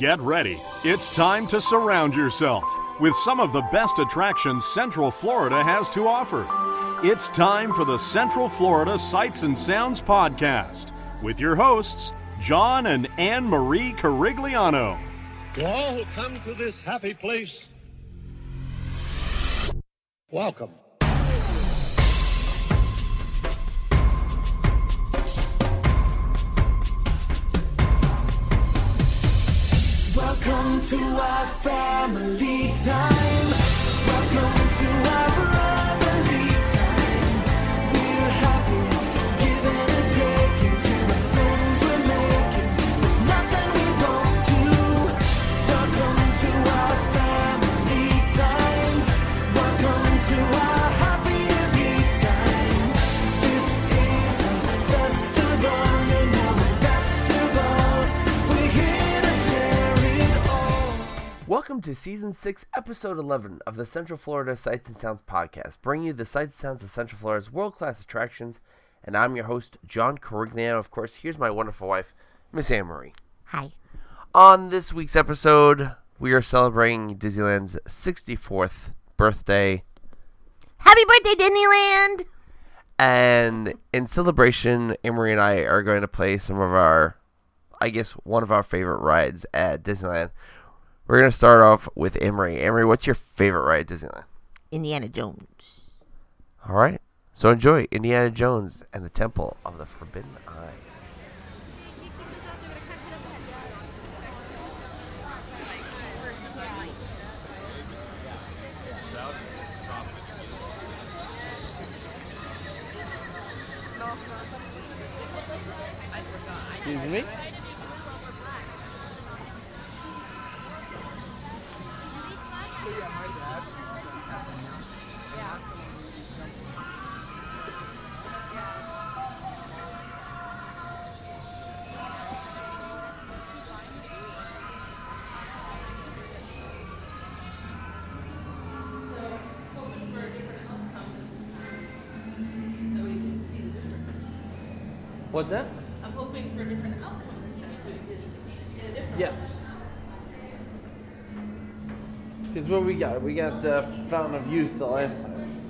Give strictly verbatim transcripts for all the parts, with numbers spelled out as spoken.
Get ready. It's time to surround yourself with some of the best attractions Central Florida has to offer. It's time for the Central Florida Sights and Sounds Podcast with your hosts, John and Anne Marie Carigliano. To all who come to this happy place, welcome. Welcome to our family time. Welcome to our brotherly time. We're happy, giving and taking to the friends we're making. There's nothing we won't do. Welcome to our family time. Welcome to our happy time. This is a festival, you know, a festival. We're here to share. Welcome to Season six, Episode eleven of the Central Florida Sights and Sounds Podcast, bringing you the sights and sounds of Central Florida's world-class attractions, and I'm your host, John Corrigan. Of course, here's my wonderful wife, Miss Anne Marie. Hi. On this week's episode, we are celebrating Disneyland's sixty-fourth birthday. Happy birthday, Disneyland! And in celebration, Anne Marie and I are going to play some of our, I guess, one of our favorite rides at Disneyland. We're going to start off with Anne Marie. Anne Marie, what's your favorite ride at Disneyland? Indiana Jones. All right. So enjoy Indiana Jones and the Temple of the Forbidden Eye. Excuse me? What's that? I'm hoping for a different outcome this time, so we can get a different one. Yes. Because what we got? We got uh, Fountain of Youth the last time.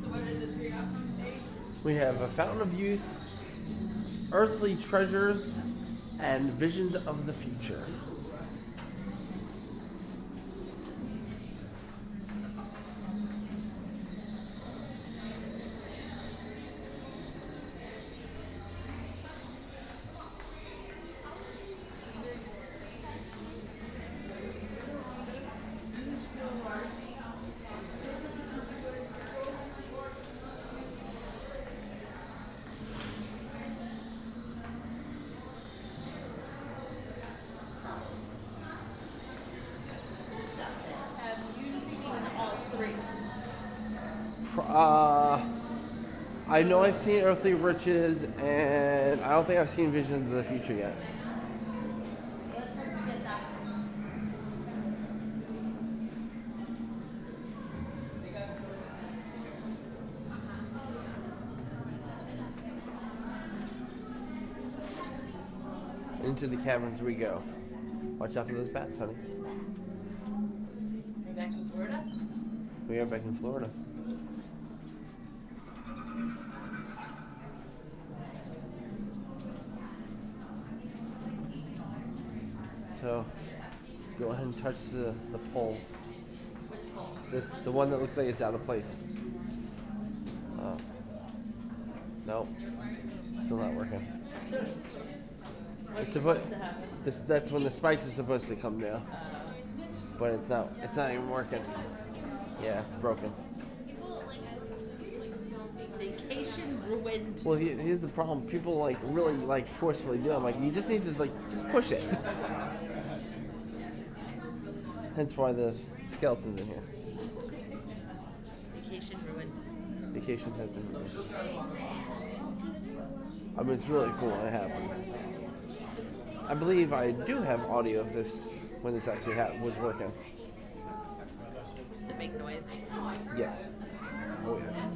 So what are the three options today? We have a Fountain of Youth, Earthly Treasures, and Visions of the Future. Uh, I know I've seen Earthly Riches, and I don't think I've seen Visions of the Future yet. Into the caverns we go. Watch out for those bats, honey. We're back in Florida? We are back in Florida. So go ahead and touch the, the pole. This the one that looks like it's out of place. Oh. Nope. Still not working. It's supposed this that's when the spikes are supposed to come down. But it's not it's not even working. Yeah, it's broken. Vacation ruined. Well, here's the problem. People like really like forcefully do it. I'm like, you just need to like just push it. Hence why there's skeletons in here. Vacation ruined. Vacation has been ruined. I mean, it's really cool when it happens. I believe I do have audio of this when this actually ha was working. Does it make noise? Yes. Oh yeah.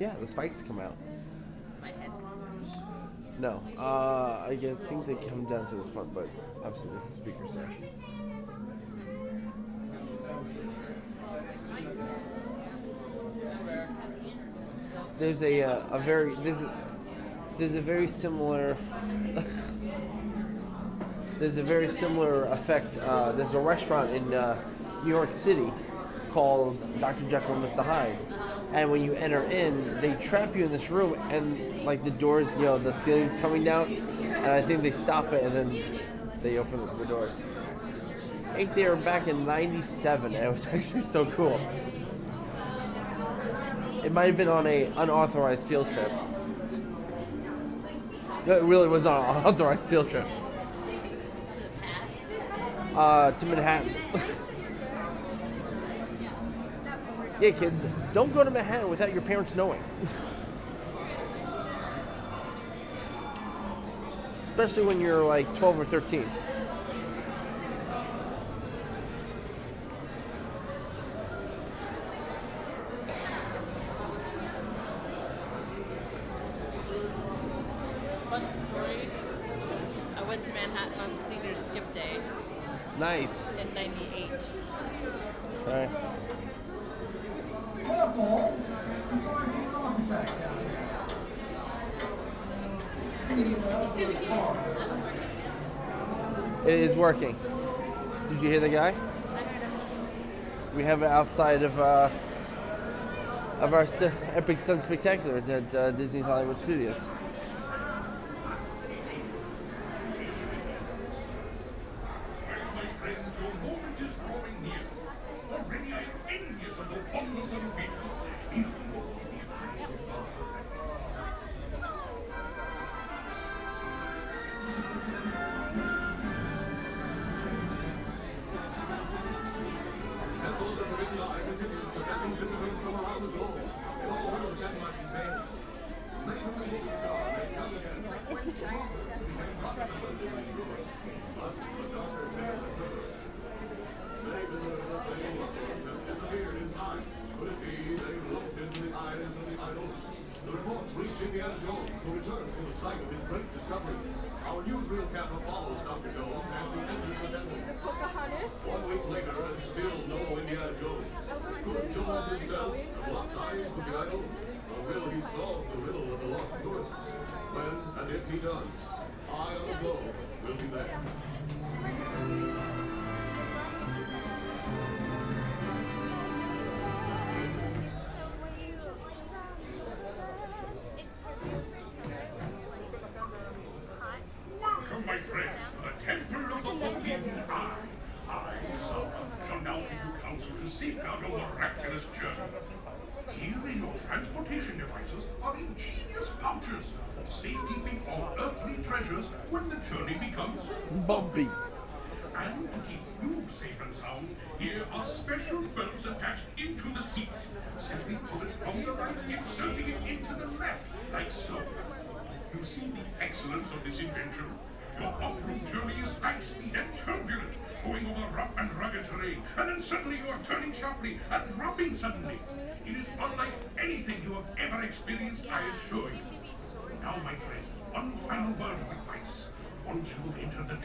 Yeah, the spikes come out. Is my head? No. Uh, I think they come down to this part, but obviously this is speaker sound. There's a uh, a very there's a, there's a very similar there's a very similar effect. Uh, there's a restaurant in uh, New York City called Doctor Jekyll and Mister Hyde, and when you enter in, they trap you in this room, and like the doors, you know, the ceiling's coming down, and I think they stop it, and then they open the doors. I think they were back in ninety-seven, and it was actually so cool. It might have been on a unauthorized field trip. No, it really was on an unauthorized field trip. Uh, to Manhattan. Yeah, kids, don't go to Manhattan without your parents knowing. Especially when you're like twelve or thirteen. Nice. In ninety-eight. All right. It is working. Did you hear the guy? I heard him. We have it outside of uh, of our st Epic Sun Spectacular at uh, Disney's Hollywood Studios.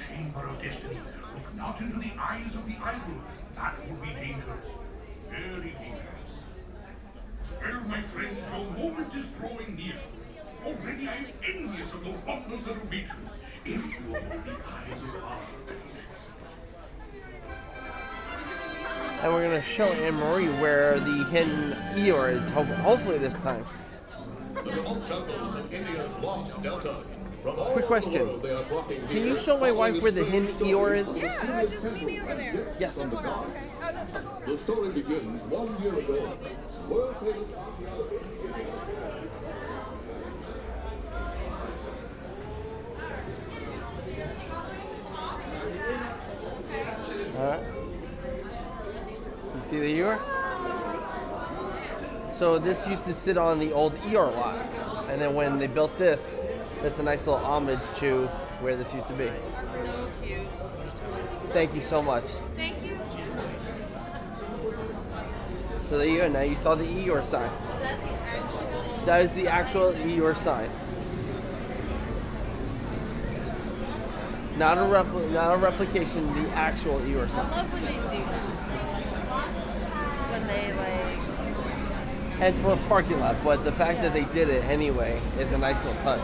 Chamber of Destiny, look not into the eyes of the idol. That would be dangerous. Very dangerous. Well, my friends, your moment is drawing near. Already I am envious of the wonders that await you, if you open the eyes of God. And we're going to show Anne Marie where the hidden Eeyore is, hopefully this time. The remote jungles of India's lost delta. Quick question. Can you show my wife where the hidden Eeyore is? Yeah, uh, just meet me over there. Yes. Okay. Oh, no, circle around. The story begins one year ago. Alright. You see the Eeyore? So this used to sit on the old Eeyore lot. And then when they built this, that's a nice little homage to where this used to be. So cute. Thank you so much. Thank you. So there you go. Now you saw the Eeyore sign. Is that the actual? That is the actual Eeyore sign. Not a repli not a replication. The actual Eeyore sign. I love when they do that. When they like. And it's for a parking lot, but the fact yeah. that they did it anyway is a nice little touch.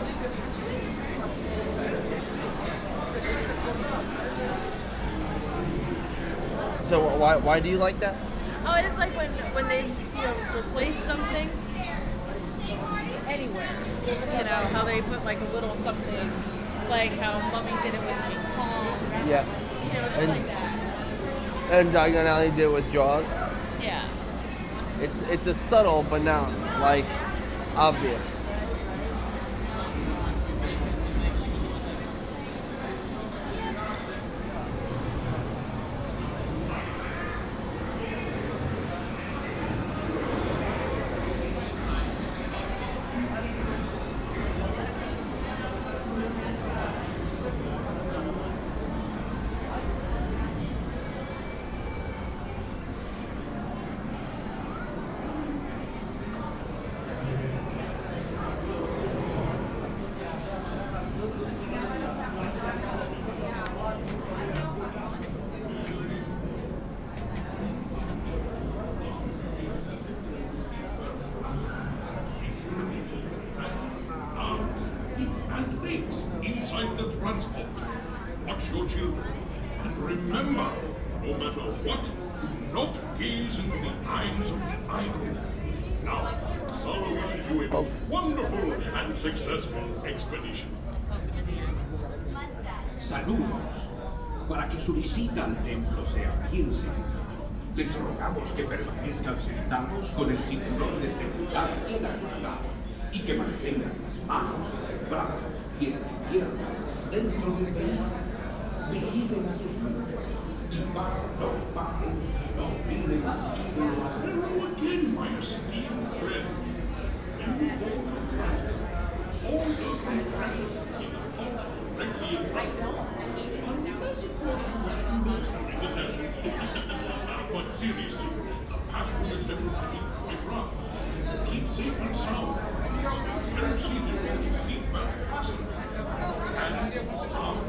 So why why do you like that? Oh, I just like when when they you know replace something anywhere. You know how they put like a little something, like how Mummy did it with King Kong. Yeah. You know, just and, like that. And Diagon Alley did it with Jaws. Yeah. It's it's a subtle but not like obvious. Les rogamos que permanezcan sentados con el cinturón de seguridad inajustado y que mantengan las manos, brazos, pies y piernas dentro del reloj. Vigilen a sus miembros y pasen o no pasen, no olviden las figuras. Hello again, my esteemed friends. You will go from gratitude, all those refreshments in the culture directly in front of you. Unpleasant fortunes left in those during the test. But seriously, the path from the temple can be quite rough. Keep safe and sound. Better see the real seatbelt fastened. Hands, arms,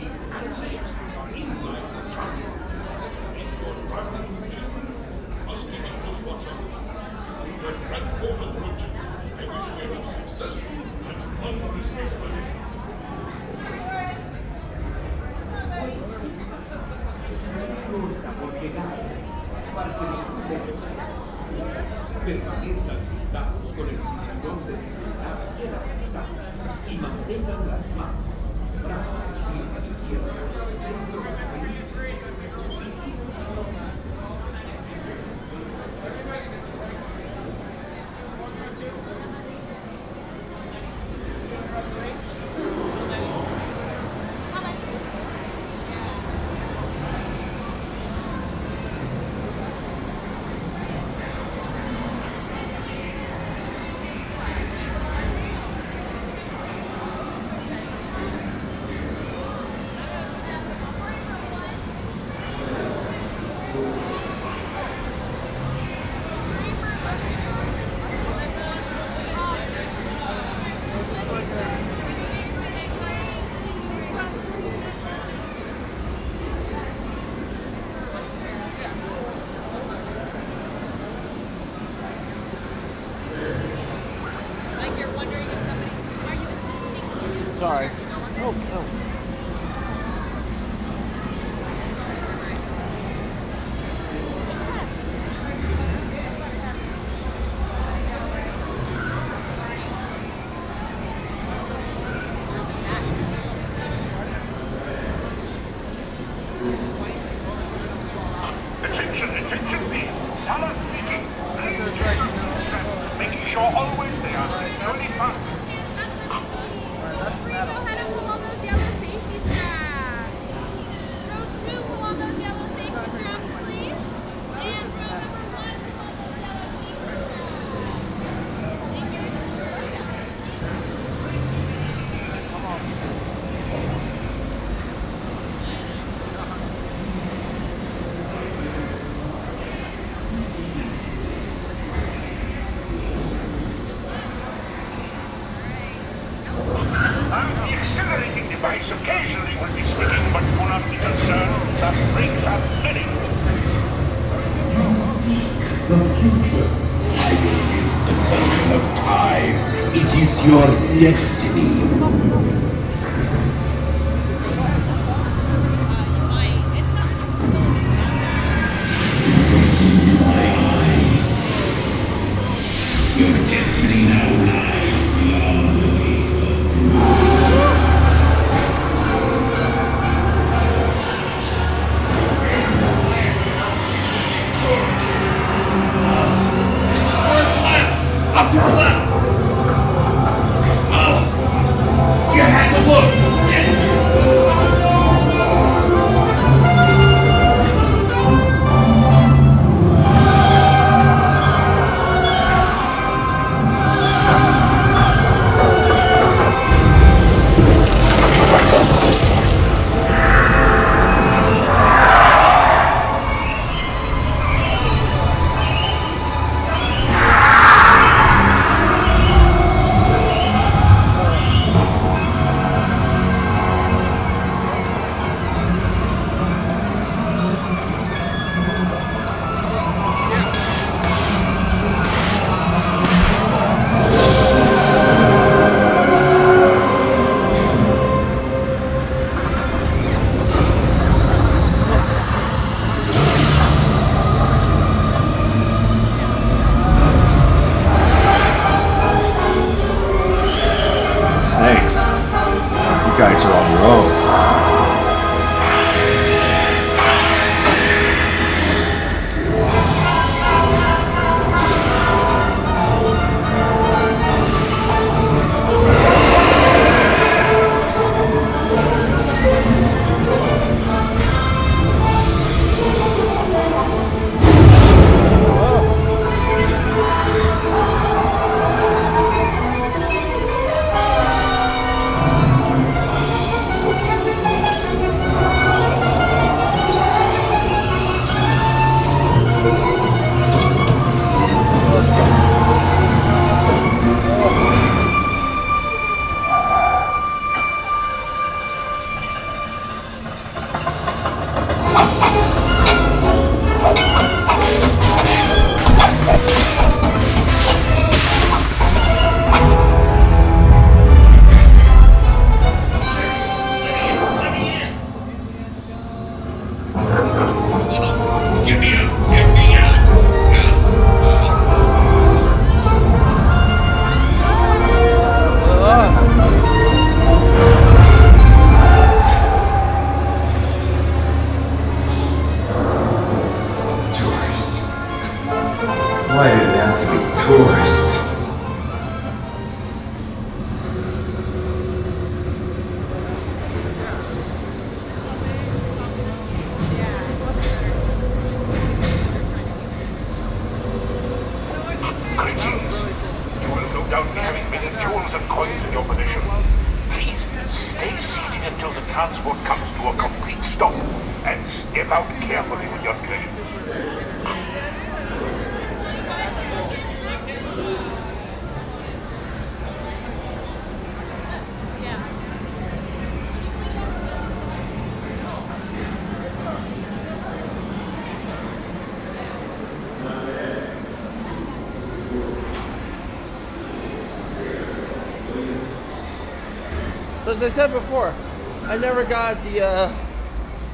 feet, and legs are inside the charger. If you're traveling with children, you must keep a close watch on them. If you're transported with children, I wish you a successful and wondrous expedition. Para que disfrutemos permanezcan sentados con el cinturón de seguridad bien ajustado y mantengan las manos, brazos y pies y piernas dentro de la vida. Always there. Only fast. Anne Marie, go ahead and pull on those yellow. drinks are finished. You seek the future. Time is the burden of time. It is your destiny. As I said before, I never got the uh,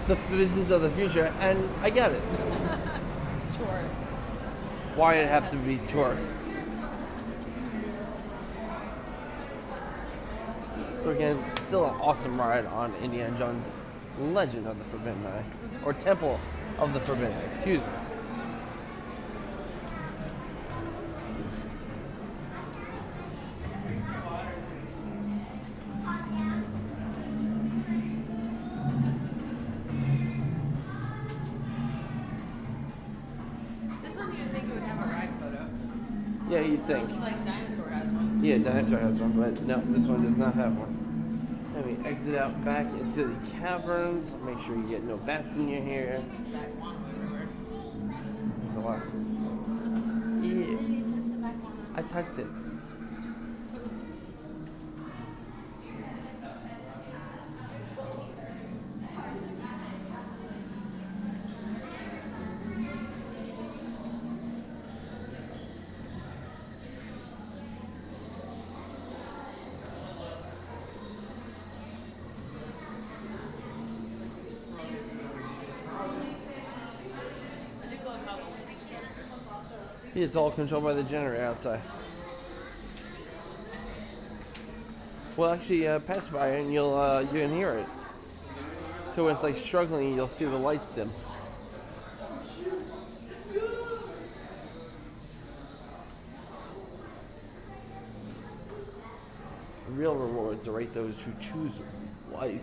the visions of the future, and I get it. Tourists. Why did it have to be tourists? So again, still an awesome ride on Indiana Jones' Legend of the Forbidden Eye, or Temple of the Forbidden Eye, excuse me. Think. Like Dinosaur has one. Yeah, Dinosaur has one, but no, this one does not have one. Let me exit out back into the caverns. Make sure you get no bats in your hair. Back womp everywhere. There's a lot. Yeah. Did you touch the back womp? I touched it. It's all controlled by the generator outside. Well, actually, uh, pass by and you'll uh, you can hear it. So when it's like struggling, you'll see the lights dim. The real rewards await those who choose wisely.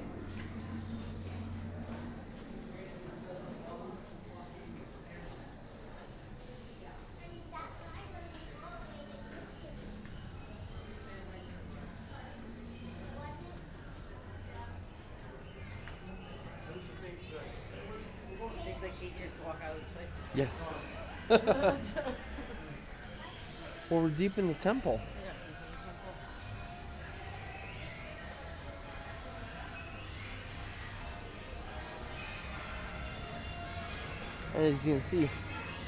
Yes. Well, we're deep in the temple. Yeah, deep in the temple. And as you can see,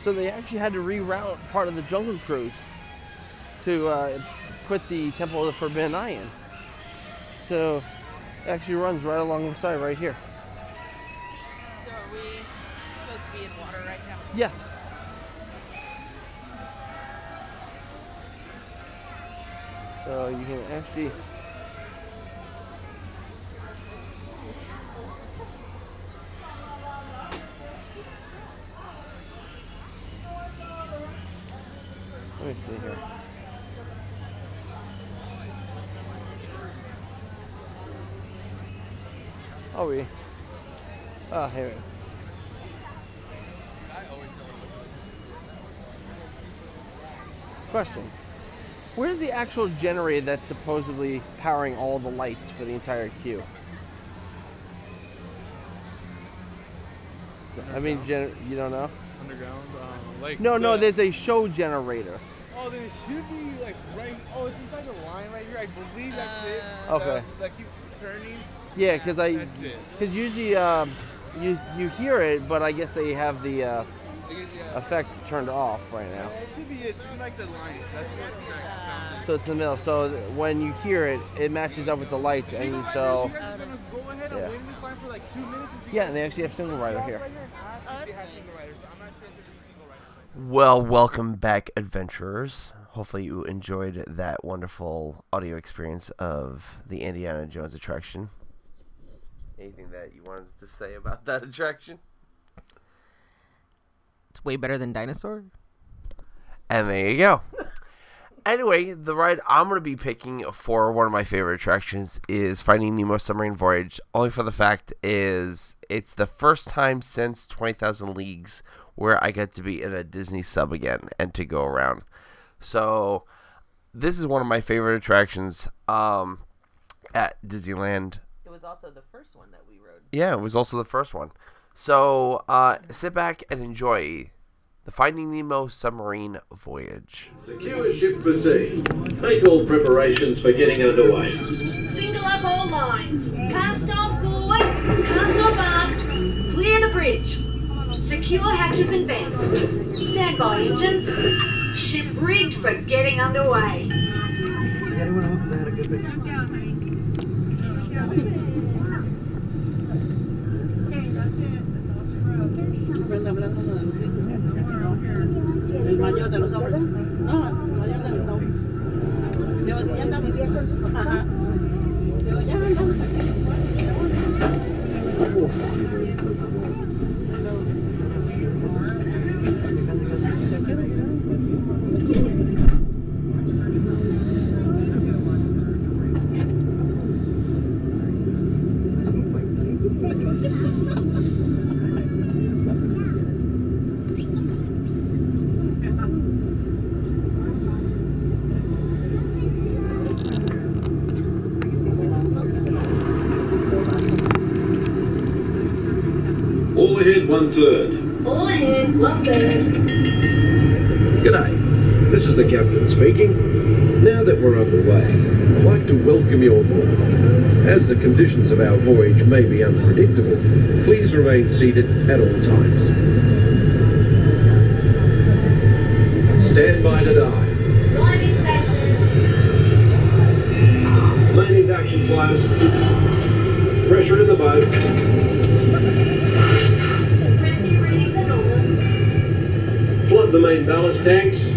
so they actually had to reroute part of the Jungle Cruise to uh, put the Temple of the Forbidden Eye in. So it actually runs right along the side right here. So are we supposed to be in water right now? Yes. So you can actually... Let me see here. Oh, we... Oh, here we go. Question. Where's the actual generator that's supposedly powering all the lights for the entire queue? I mean, gen you don't know? Underground, uh, like... No, the no, there's a show generator. Oh, there should be, like, right... Oh, it's inside the line right here. I believe that's it. Okay. That, that keeps turning. Yeah, because I... That's it. Because usually, um, you, you hear it, but I guess they have the, uh... Yeah. Effect turned off right now. Yeah, it should be, it's like the light. That's what that sound is. So it's in the middle. So when you hear it, it matches up with the lights, and you so. You guys are gonna go ahead and wait in this line for like two minutes. And two yeah, guys and they actually have single rider here. Well, welcome back, adventurers. Hopefully you enjoyed that wonderful audio experience of the Indiana Jones attraction. Anything that you wanted to say about that attraction? It's way better than Dinosaur. And there you go. Anyway, the ride I'm going to be picking for one of my favorite attractions is Finding Nemo Submarine Voyage. Only for the fact is it's the first time since Twenty Thousand Leagues where I get to be in a Disney sub again and to go around. So this is one of my favorite attractions um, at Disneyland. It was also the first one that we rode. Yeah, it was also the first one. So, uh, sit back and enjoy the Finding Nemo Submarine Voyage. Secure ship for sea. Make all preparations for getting underway. Single up all lines. Cast off forward. Cast off aft. Clear the bridge. Secure hatches and vents. Stand by engines. Ship rigged for getting underway. Everyone hopes they had a good day. Jump down, mate. One third. All ahead, one third. G'day. This is the captain speaking. Now that we're underway, I'd like to welcome you aboard. As the conditions of our voyage may be unpredictable, please remain seated at all times. Stand by to dive. Diving station. Main induction closed. Pressure in the boat. Flood the main ballast tanks.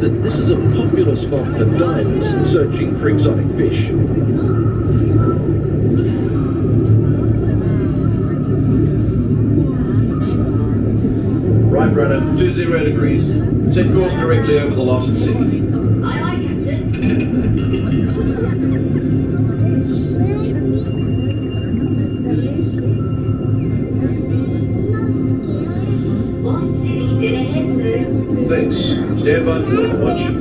That this is a popular spot for divers searching for exotic fish. Right runner, two zero degrees, set course directly over the Lost City. I like it. Lost City, did it hit, sir? Thanks. Stand by for the watch.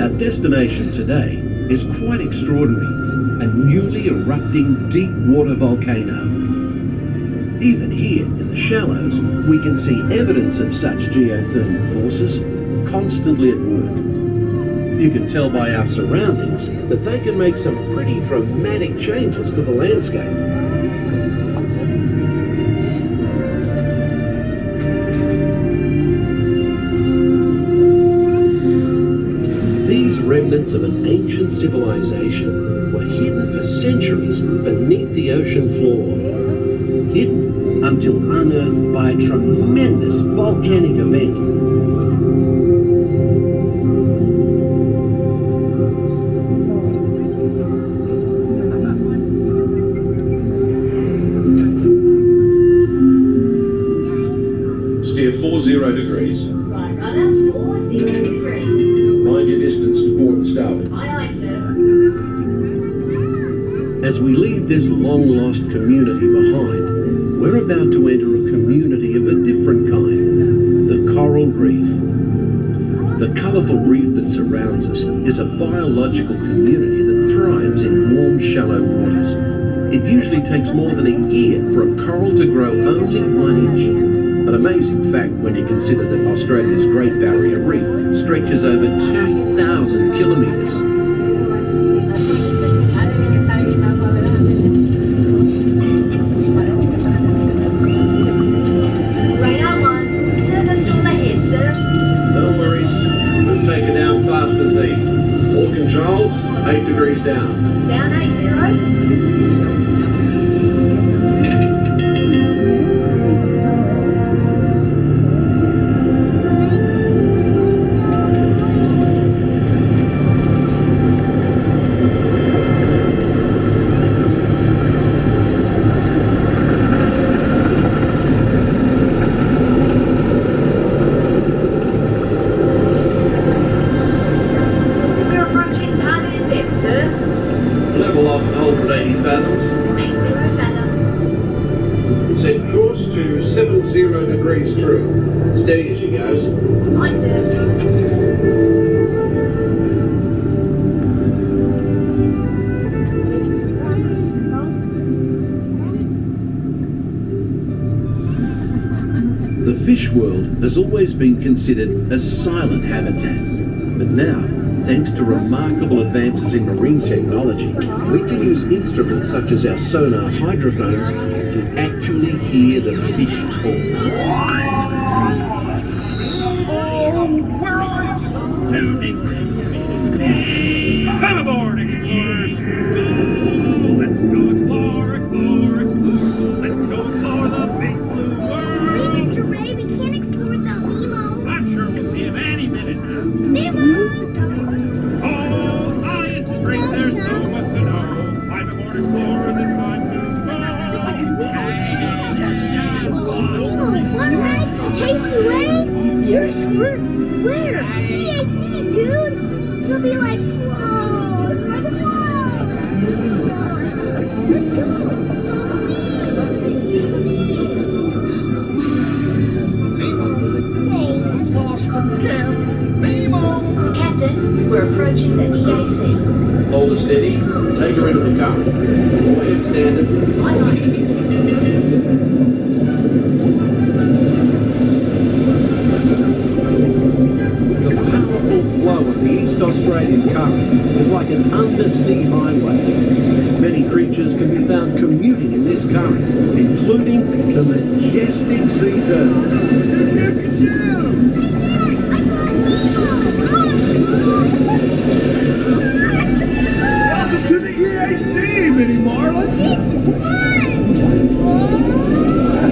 Our destination today is quite extraordinary, a newly erupting deep water volcano. Even here in the shallows, we can see evidence of such geothermal forces constantly at work. You can tell by our surroundings that they can make some pretty dramatic changes to the landscape. Remnants of an ancient civilization were hidden for centuries beneath the ocean floor. Hidden until unearthed by a tremendous volcanic event. Steer four zero degrees. Right runner, four zero degrees. Mind your distance to port and starboard. Aye, aye, sir. As we leave this long-lost community behind, we're about to enter a community of a different kind, the coral reef. The colourful reef that surrounds us is a biological community that thrives in warm, shallow waters. It usually takes more than a year for a coral to grow only one inch. An amazing fact when you consider that Australia's Great Barrier Reef stretches over two thousand kilometres. Radar one, surface storm ahead, sir. No worries, we'll take it down fast and deep. All controls, eight degrees down. Down eight zero. Has always been considered a silent habitat, but now, thanks to remarkable advances in marine technology, we can use instruments such as our sonar hydrophones to actually hear the fish talk. Come aboard, explorers! Oh, let's go explore, explore, explore! Let's go explore the big blue world! Oh, science is great, there's so much to know. I'm aboard explorers, it's fun to explore. Rides and tasty waves? Sure, squirt. Where? B A C, dude. You'll be like, whoa. Hold her steady. Take her into the car. Go ahead, stand. Why not? The powerful flow of the East Australian current is like an undersea highway. Many creatures can be found commuting in this current, including the majestic sea turtle. Welcome to the E A C, Minnie Marlin! This is we're alive!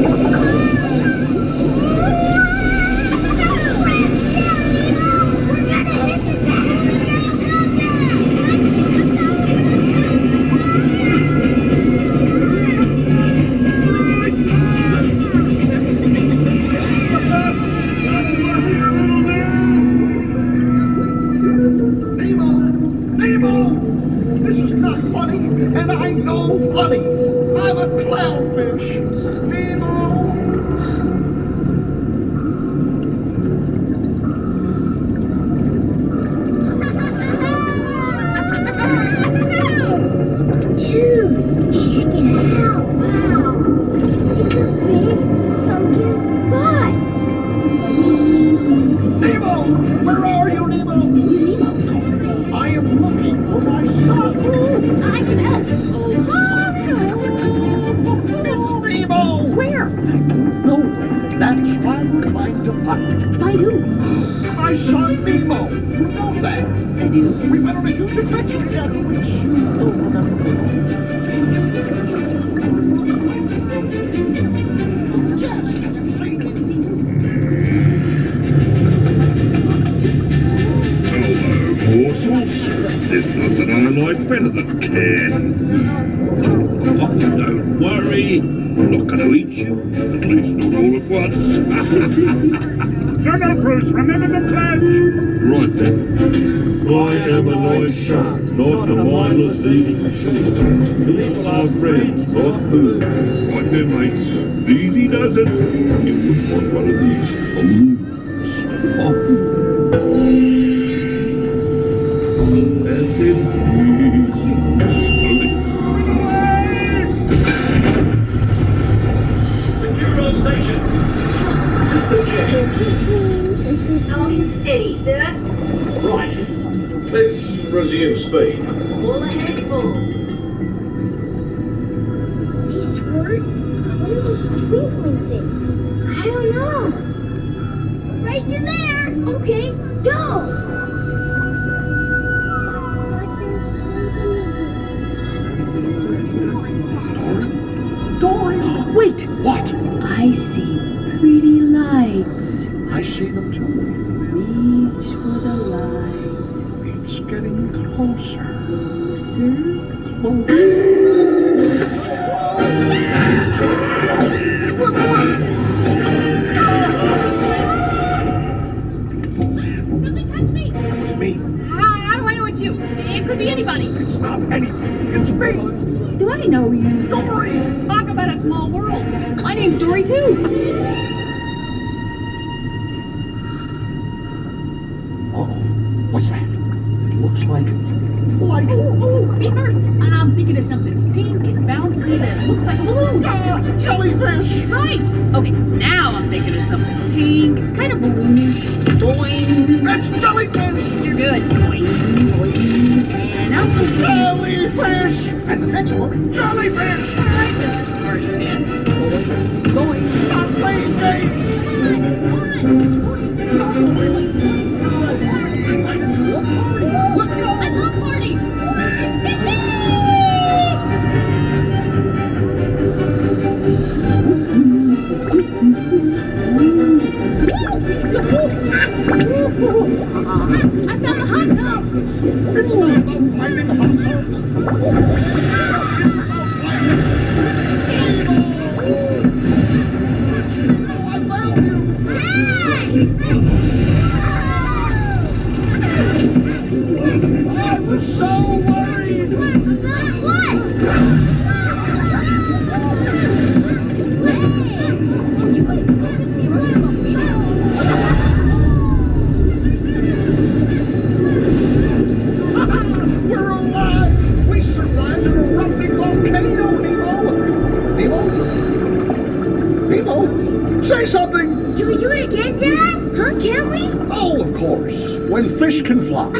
say something? Can we do it again, Dad? Huh, can we? Oh, of course. When fish can fly.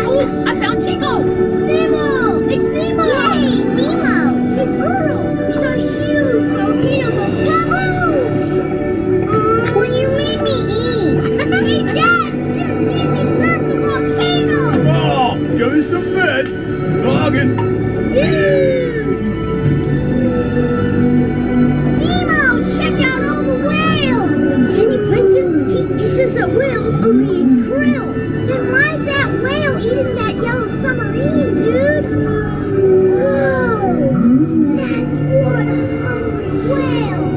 Oh, I found Chico! Nemo! It's Nemo! Yay! Nemo! Hey, Pearl! We saw a huge volcano volcano! Oh, when you made me eat! Hey, Dad! You should have seen me surf the volcano! Wow! Give me some fit! Noggin! Dude! Whales are being drilled. Then why's that whale eating that yellow submarine, dude? Whoa! That's one hungry whale!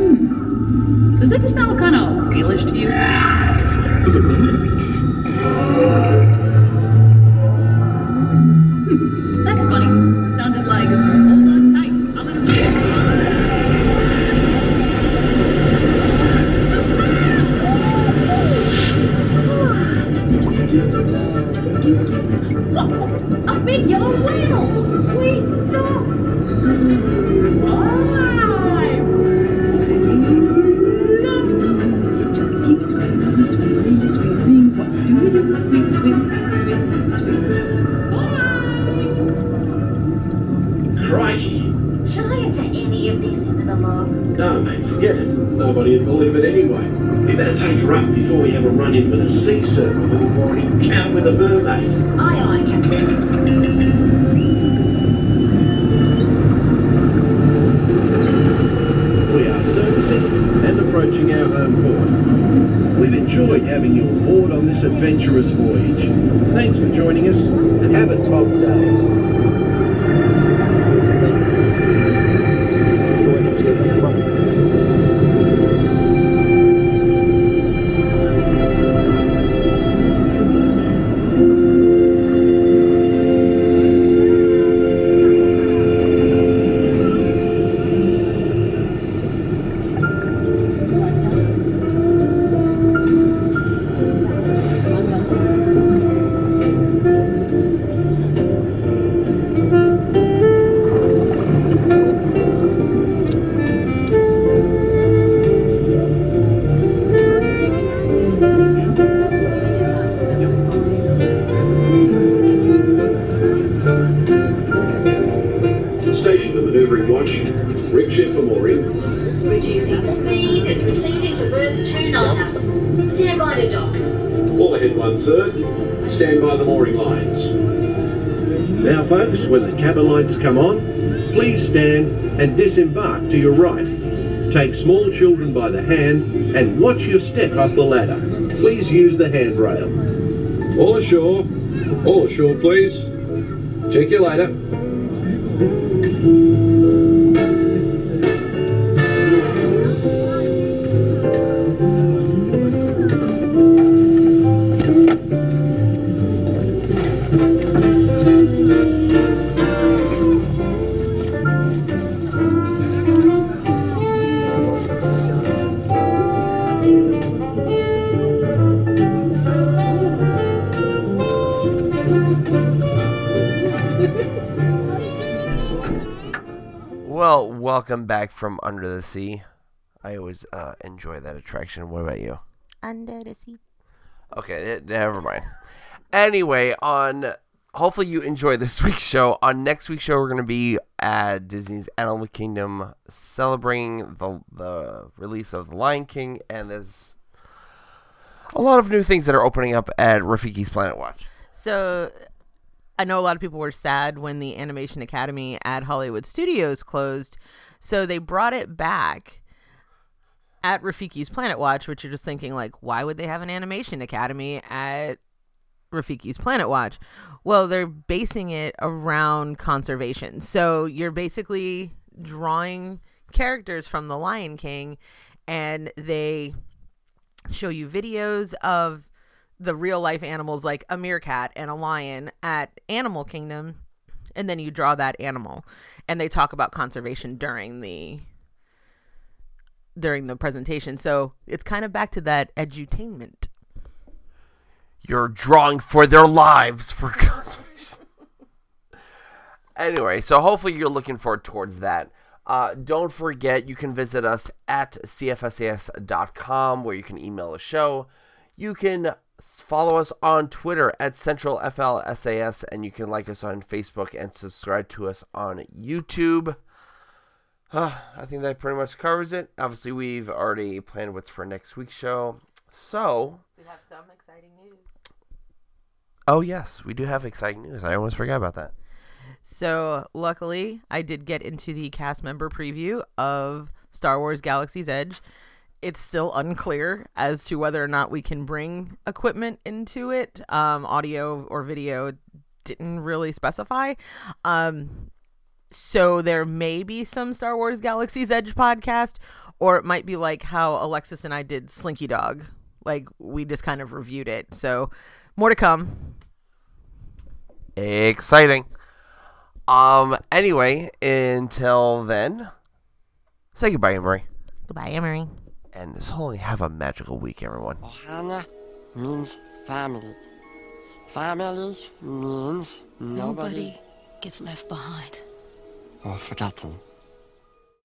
Hmm. Does it smell kind of whale-ish to you? Is it me? Hmm. That's funny. Sounded like... A big yellow whale! Wait, stop! Why? Just keep swimming, swimming, swimming. What do we do? Swim, swim, swim. Bye! Crikey! Shall I enter any of this into the log? No, mate, forget it. Nobody'd believe it anyway. We better take her up before we have a run-in with a sea serpent or an encounter with a mermaid. Aye, aye, Captain. We are servicing and approaching our home port. We've enjoyed having you aboard on this adventurous voyage. Thanks for joining us and have a top day. Come on, please stand and disembark to your right. Take small children by the hand and watch your step up the ladder. Please use the handrail. All ashore, all ashore please. Check you later. Welcome back from Under the Sea. I always uh, enjoy that attraction. What about you? Under the Sea. Okay, never mind. Anyway, on hopefully you enjoyed this week's show. On next week's show, we're going to be at Disney's Animal Kingdom celebrating the the release of The Lion King, and there's a lot of new things that are opening up at Rafiki's Planet Watch. So... I know a lot of people were sad when the Animation Academy at Hollywood Studios closed, so they brought it back at Rafiki's Planet Watch, which you're just thinking, like, why would they have an Animation Academy at Rafiki's Planet Watch? Well, they're basing it around conservation. So you're basically drawing characters from The Lion King, and they show you videos of the real life animals like a meerkat and a lion at Animal Kingdom, and then you draw that animal, and they talk about conservation during the during the presentation. So it's kind of back to that edutainment. You're drawing for their lives for conservation. Anyway, so hopefully you're looking forward towards that. Uh, don't forget, you can visit us at c f s a s dot com, where you can email the show. You can follow us on Twitter at Central F L S A S, and you can like us on Facebook and subscribe to us on YouTube. Uh, I think that pretty much covers it. Obviously, we've already planned what's for next week's show. So we have some exciting news. Oh, yes, we do have exciting news. I almost forgot about that. So, luckily, I did get into the cast member preview of Star Wars: Galaxy's Edge. It's still unclear as to whether or not we can bring equipment into it. Um, audio or video didn't really specify. Um, so there may be some Star Wars: Galaxy's Edge podcast, or it might be like how Alexis and I did Slinky Dog. Like, we just kind of reviewed it. So, more to come. Exciting. Um, anyway, until then, say goodbye, Anne-Marie. Goodbye, Anne-Marie. And this whole have a magical week, everyone. Ohana means family. Family means nobody, nobody gets left behind. Or forgotten.